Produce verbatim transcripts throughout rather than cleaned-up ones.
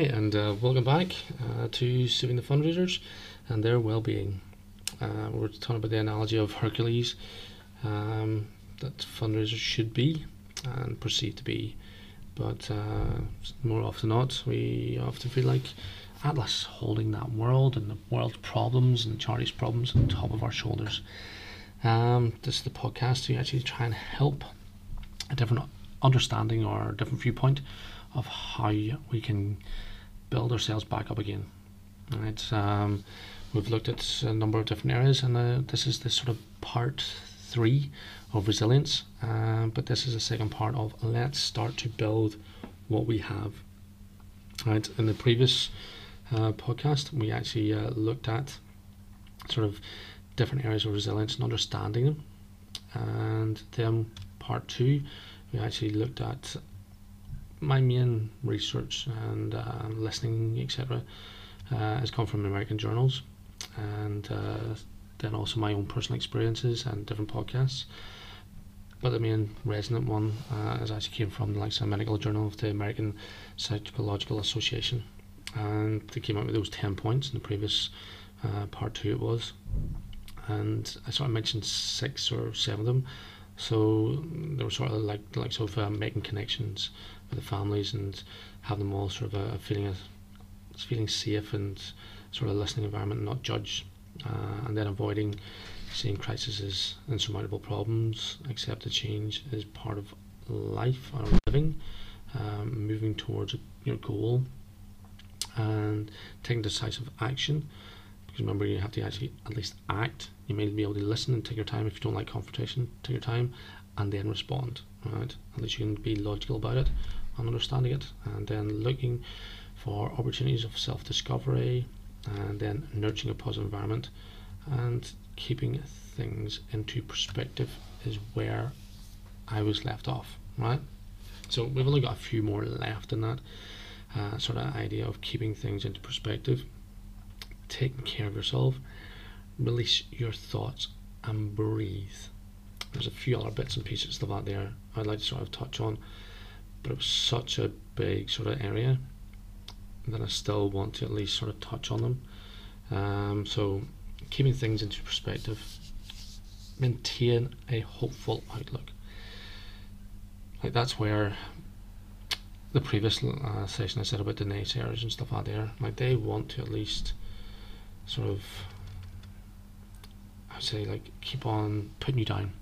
Hi, and uh, welcome back uh, to Saving the Fundraisers and Their Wellbeing. Uh, we're talking about the analogy of Hercules um, that fundraisers should be and perceived to be, but uh, more often than not, we often feel like Atlas holding that world and the world's problems and charity's problems on top of our shoulders. Um, this is the podcast to actually try and help a different understanding or a different viewpoint of how we can build ourselves back up again. Right? Um, we've looked at a number of different areas, and uh, this is the sort of part three of resilience, uh, but this is the second part of let's start to build what we have. Right? In the previous uh, podcast, we actually uh, looked at sort of different areas of resilience and understanding them, and then part two, we actually looked at my main research and uh, listening, et cetera, uh, has come from American journals, and uh, then also my own personal experiences and different podcasts. But the main resonant one uh, has actually came from the likes of a medical journal of the American Psychological Association, and they came up with those ten points in the previous uh, part two it was, and I sort of mentioned six or seven of them. So they were sort of like like sort of uh, making connections with the families and having them all sort of a, a feeling a, feeling safe and sort of listening environment, and not judge, uh, and then avoiding seeing crises as insurmountable problems. Accept that change is part of life or living, um, moving towards your goal, and taking decisive action. Because remember, you have to actually at least act. You may be able to listen and take your time. If you don't like confrontation, take your time and then respond. Right? At least you can be logical about it and understanding it, and then looking for opportunities of self-discovery, and then nurturing a positive environment and keeping things into perspective is where I was left off. Right? So we've only got a few more left in that uh, sort of idea of keeping things into perspective. Taking care of yourself, release your thoughts and breathe. There's a few other bits and pieces of that there I'd like to sort of touch on, but it was such a big sort of area that I still want to at least sort of touch on them. Um, so keeping things into perspective, maintain a hopeful outlook. Like that's where the previous uh, session I said about the naysayers and stuff out there, like they want to at least sort of, I would say, like keep on putting you down.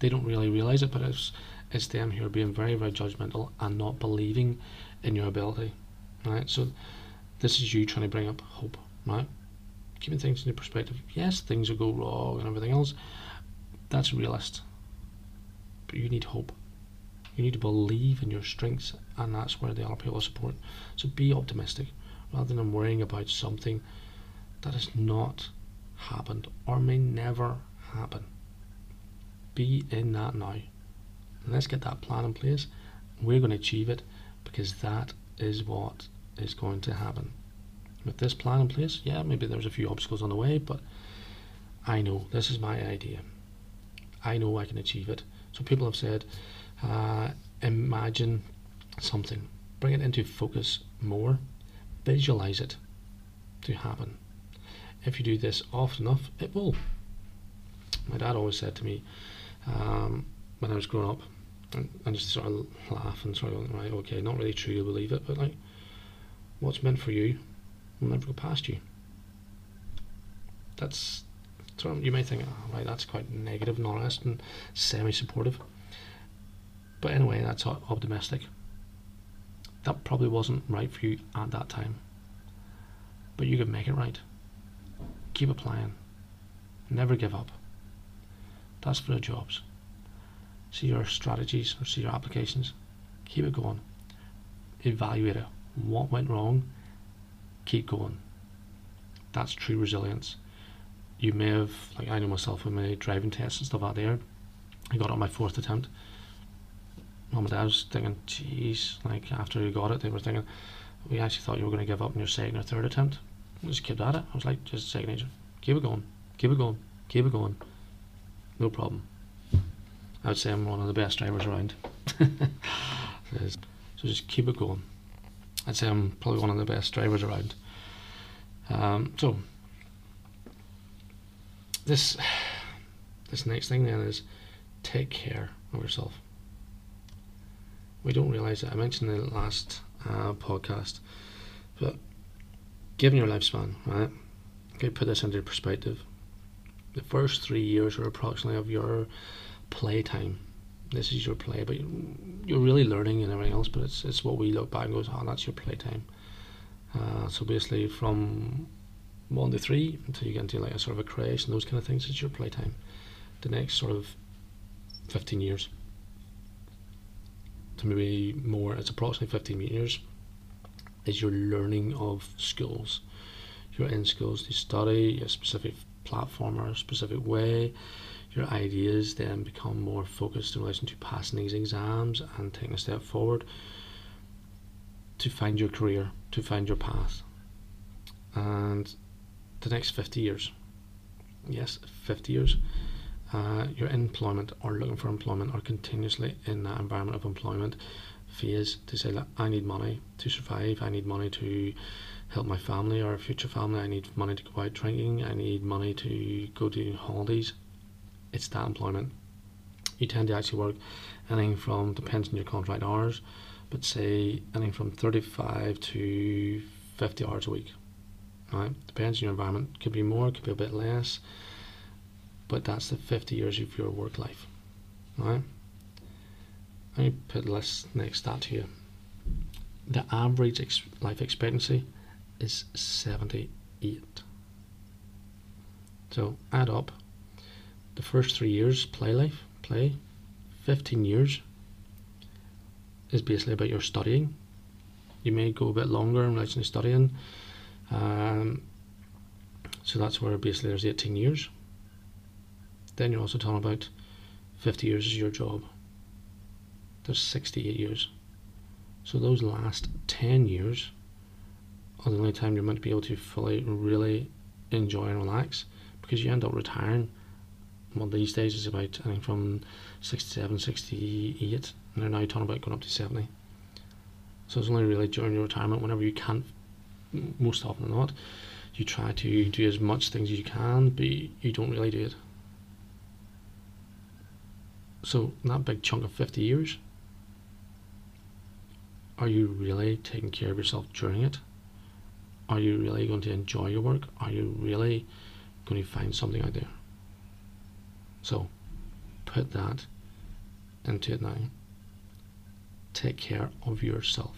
They don't really realize it, but it's it's them who are being very, very judgmental and not believing in your ability, right? So this is you trying to bring up hope, right? Keeping things into perspective. Yes, things will go wrong and everything else. That's realist. But you need hope. You need to believe in your strengths, and that's where the other people support. So be optimistic, rather than worrying about something that has not happened or may never happen. Be in that now. Let's get that plan in place. We're going to achieve it, because that is what is going to happen. With this plan in place, yeah, maybe there's a few obstacles on the way, but I know this is my idea. I know I can achieve it. So people have said, uh, imagine something, bring it into focus more, visualize it to happen. If you do this often enough, it will. My dad always said to me um, when I was growing up, and, and just sort of laugh and sort of, right, okay, not really true, you believe it, but like, what's meant for you will never go past you. That's, sort of, you may think, oh, right, that's quite negative and honest and semi-supportive. But anyway, that's optimistic. That probably wasn't right for you at that time, but you could make it right. Keep applying. Never give up. That's for the jobs. See your strategies or see your applications. Keep it going. Evaluate it. What went wrong? Keep going. That's true resilience. You may have, like I know myself with my driving tests and stuff out there, I got it on my fourth attempt. Mum and Dad was thinking, geez, like after you got it, they were thinking, we actually thought you were going to give up in your second or third attempt. Just kept at it. I was like, just a second agent. Keep it going. Keep it going. Keep it going. No problem. I would say I'm one of the best drivers around. So just keep it going. I'd say I'm probably one of the best drivers around. Um, so this this next thing then is take care of yourself. We don't realise it. I mentioned in the last uh, podcast, but given your lifespan, right? Okay, put this into perspective. The first three years are approximately of your play time. This is your play, but you're really learning and everything else, but it's it's what we look back and goes, oh, that's your play time. Uh, so basically from one to three until you get into like a sort of a creche and those kind of things, it's your play time. The next sort of fifteen years to maybe more, it's approximately fifteen years, is your learning of skills. You're in schools to study a specific platform or a specific way. Your ideas then become more focused in relation to passing these exams and taking a step forward to find your career, to find your path. And the next fifty years, yes, fifty years, uh, you're in employment or looking for employment or continuously in that environment of employment phase to say that I need money to survive, I need money to help my family or future family, I need money to go out drinking, I need money to go to holidays. It's that employment. You tend to actually work anything from, depends on your contract hours, but say anything from thirty-five to fifty hours a week. Right? Depends on your environment. Could be more, could be a bit less, but that's the fifty years of your work life. Right? Let me put this next stat to you. The average ex- life expectancy is seventy-eight. So add up. The first three years, play life, play, fifteen years is basically about your studying. You may go a bit longer in relation to studying. Um, so that's where basically there's eighteen years. Then you're also talking about fifty years is your job. There's sixty-eight years. So those last ten years are the only time you're meant to be able to fully, really enjoy and relax, because you end up retiring. Well, these days is about, I think, from sixty-seven, sixty-eight, and they're now talking about going up to seventy. So it's only really during your retirement, whenever you can't, most often than not, you try to do as much things as you can, but you don't really do it. So that big chunk of fifty years, are you really taking care of yourself during it? Are you really going to enjoy your work? Are you really going to find something out there? So, put that into it now. Take care of yourself.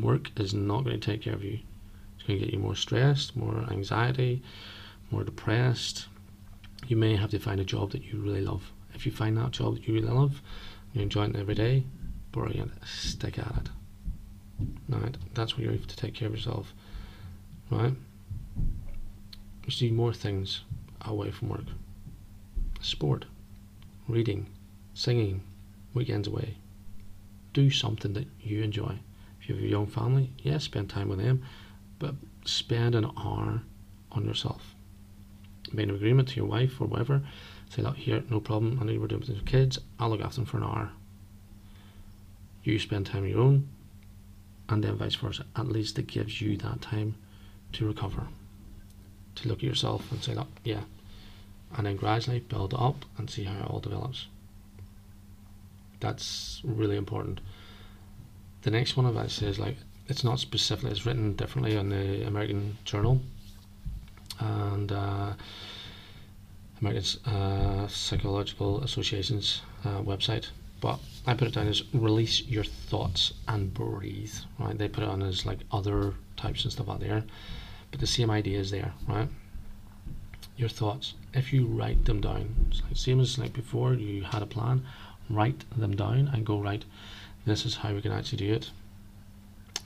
Work is not going to take care of you. It's going to get you more stressed, more anxiety, more depressed. You may have to find a job that you really love. If you find that job that you really love, you're enjoying it every day, brilliant, stick at it. Right? That's where you have to take care of yourself. Right? Just do more things away from work. Sport, reading, singing, weekends away. Do something that you enjoy. If you have a young family, yes, yeah, spend time with them, but spend an hour on yourself. Make an agreement to your wife or whatever. Say, look, here, no problem, I know you were doing with the kids, I'll look after them for an hour. You spend time on your own, and then vice versa. At least it gives you that time to recover, to look at yourself and say, look, yeah, and then gradually build up and see how it all develops. That's really important. The next one of that says, like, it's not specifically, it's written differently on the American Journal and uh, American uh, Psychological Association's uh, website, but I put it down as release your thoughts and breathe. Right? They put it on as like other types and stuff out there, but the same idea is there, right? Your thoughts, if you write them down, it's like same as like before, you had a plan, write them down and go, right, this is how we can actually do it.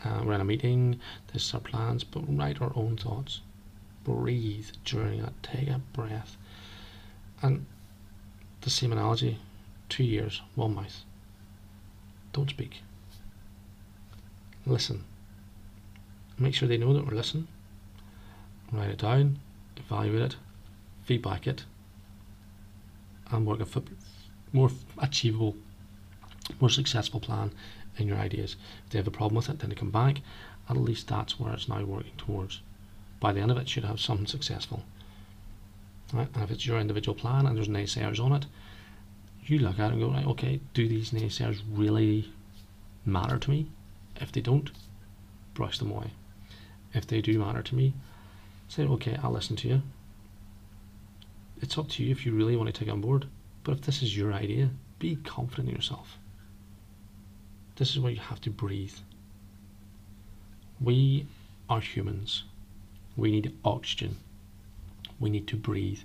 Uh, we're in a meeting, this is our plans, but write our own thoughts. Breathe during that, take a breath. And the same analogy, two ears, one mouth. Don't speak. Listen. Make sure they know that we're listening. Write it down, evaluate it, feedback it, and work a f- more achievable, more successful plan and your ideas. If they have a problem with it, then they come back. At least that's where it's now working towards. By the end of it, it should have something successful. Right? And if it's your individual plan and there's naysayers on it, you look at it and go, right, okay, do these naysayers really matter to me? If they don't, brush them away. If they do matter to me, say, okay, I'll listen to you. It's up to you if you really want to take it on board. But if this is your idea, be confident in yourself. This is where you have to breathe. We are humans. We need oxygen. We need to breathe.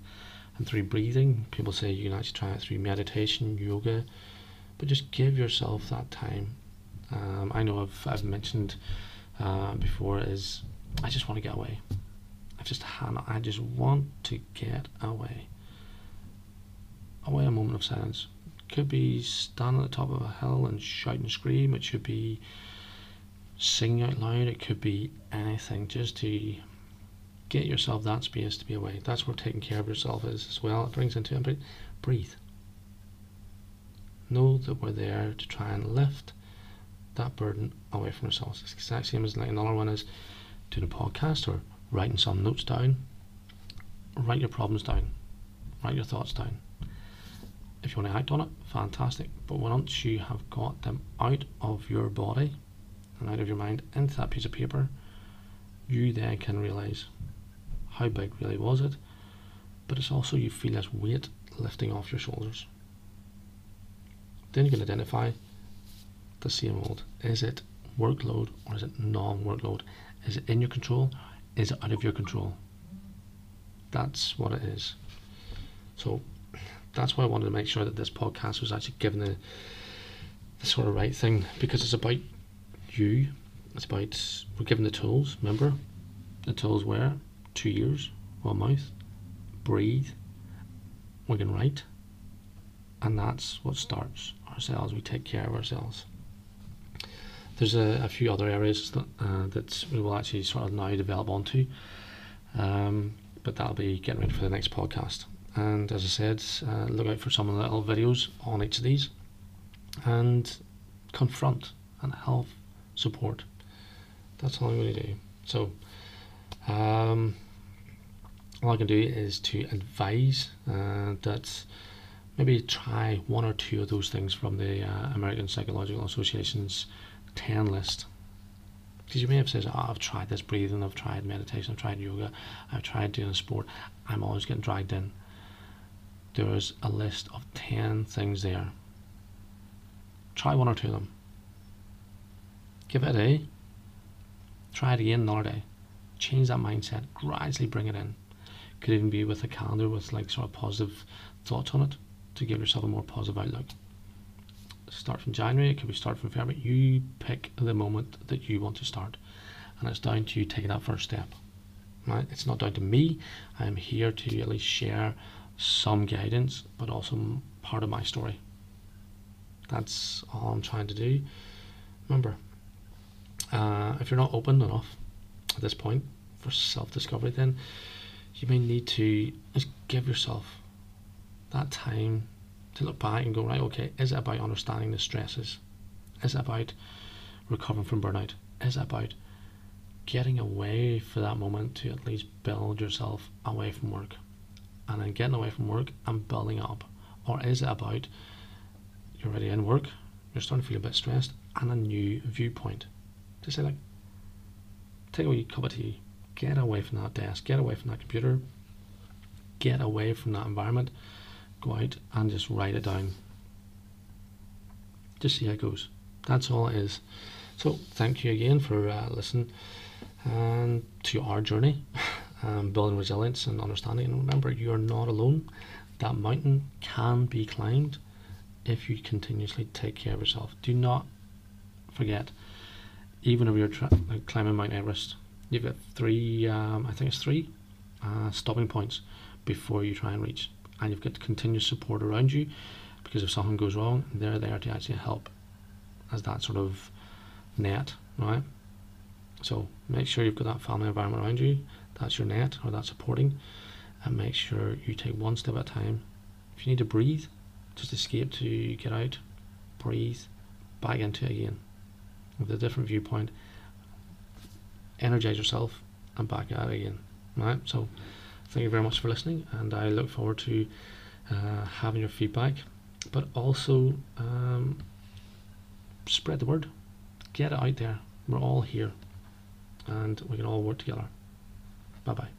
And through breathing, people say you can actually try it through meditation, yoga, but just give yourself that time. Um, I know I've, I've mentioned uh, before is I just want to get away. I just I just want to get away. Away a moment of silence. Could be standing at the top of a hill and shout and scream. It should be singing out loud. It could be anything, just to get yourself that space to be away. That's where taking care of yourself is as well. It brings into it, but breathe. Know that we're there to try and lift that burden away from ourselves. It's the exact same as like another one is doing a podcast or writing some notes down. Write your problems down. Write your thoughts down. If you want to act on it, fantastic. But once you have got them out of your body and out of your mind into that piece of paper, you then can realise how big really was it. But it's also you feel this weight lifting off your shoulders. Then you can identify the same old. Is it workload or is it non-workload? Is it in your control? Is it out of your control? That's what it is. So that's why I wanted to make sure that this podcast was actually given the, the sort of right thing, because it's about you. It's about, we're given the tools, remember? The tools were two ears, one mouth, breathe, we can write, and that's what starts ourselves. We take care of ourselves. There's a, a few other areas that, uh, that we will actually sort of now develop onto, um, but that'll be getting ready for the next podcast. And as I said, uh, look out for some of the little videos on each of these, and confront and help support. That's all I'm going to do. So um, all I can do is to advise uh, that maybe try one or two of those things from the uh, American Psychological Association's ten list. Because you may have said, oh, I've tried this breathing, I've tried meditation, I've tried yoga, I've tried doing a sport, I'm always getting dragged in. There is a list of ten things there. Try one or two of them. Give it a day. Try it again another day. Change that mindset. Gradually bring it in. Could even be with a calendar with like sort of positive thoughts on it to give yourself a more positive outlook. Start from January. It could be start from February. You pick the moment that you want to start, and it's down to you taking that first step. Right? It's not down to me. I'm here to at least share some guidance, but also part of my story. That's all I'm trying to do. Remember, uh, if you're not open enough at this point for self-discovery, then you may need to just give yourself that time to look back and go, right, okay, is it about understanding the stresses? Is it about recovering from burnout? Is it about getting away for that moment to at least build yourself away from work? And then getting away from work and building up. Or is it about you're already in work, you're starting to feel a bit stressed, and a new viewpoint? Just say, like, take a wee cup of tea, get away from that desk, get away from that computer, get away from that environment, go out and just write it down. Just see how it goes. That's all it is. So thank you again for uh, listening and to our journey. Um, building resilience and understanding, and remember, you are not alone. That mountain can be climbed if you continuously take care of yourself. Do not forget, even if you're tra- climbing Mount Everest, you've got three um, I think it's three uh, stopping points before you try and reach, and you've got continuous support around you, because if something goes wrong, they're there to actually help as that sort of net, right? So make sure you've got that family environment around you. That's your net, or that's supporting, and make sure you take one step at a time. If you need to breathe, just escape to get out, breathe, back into it again. with a different viewpoint, energize yourself, and back at it again. All right, so thank you very much for listening, and I look forward to uh, having your feedback, but also um, spread the word, get it out there. We're all here, and we can all work together. Bye bye.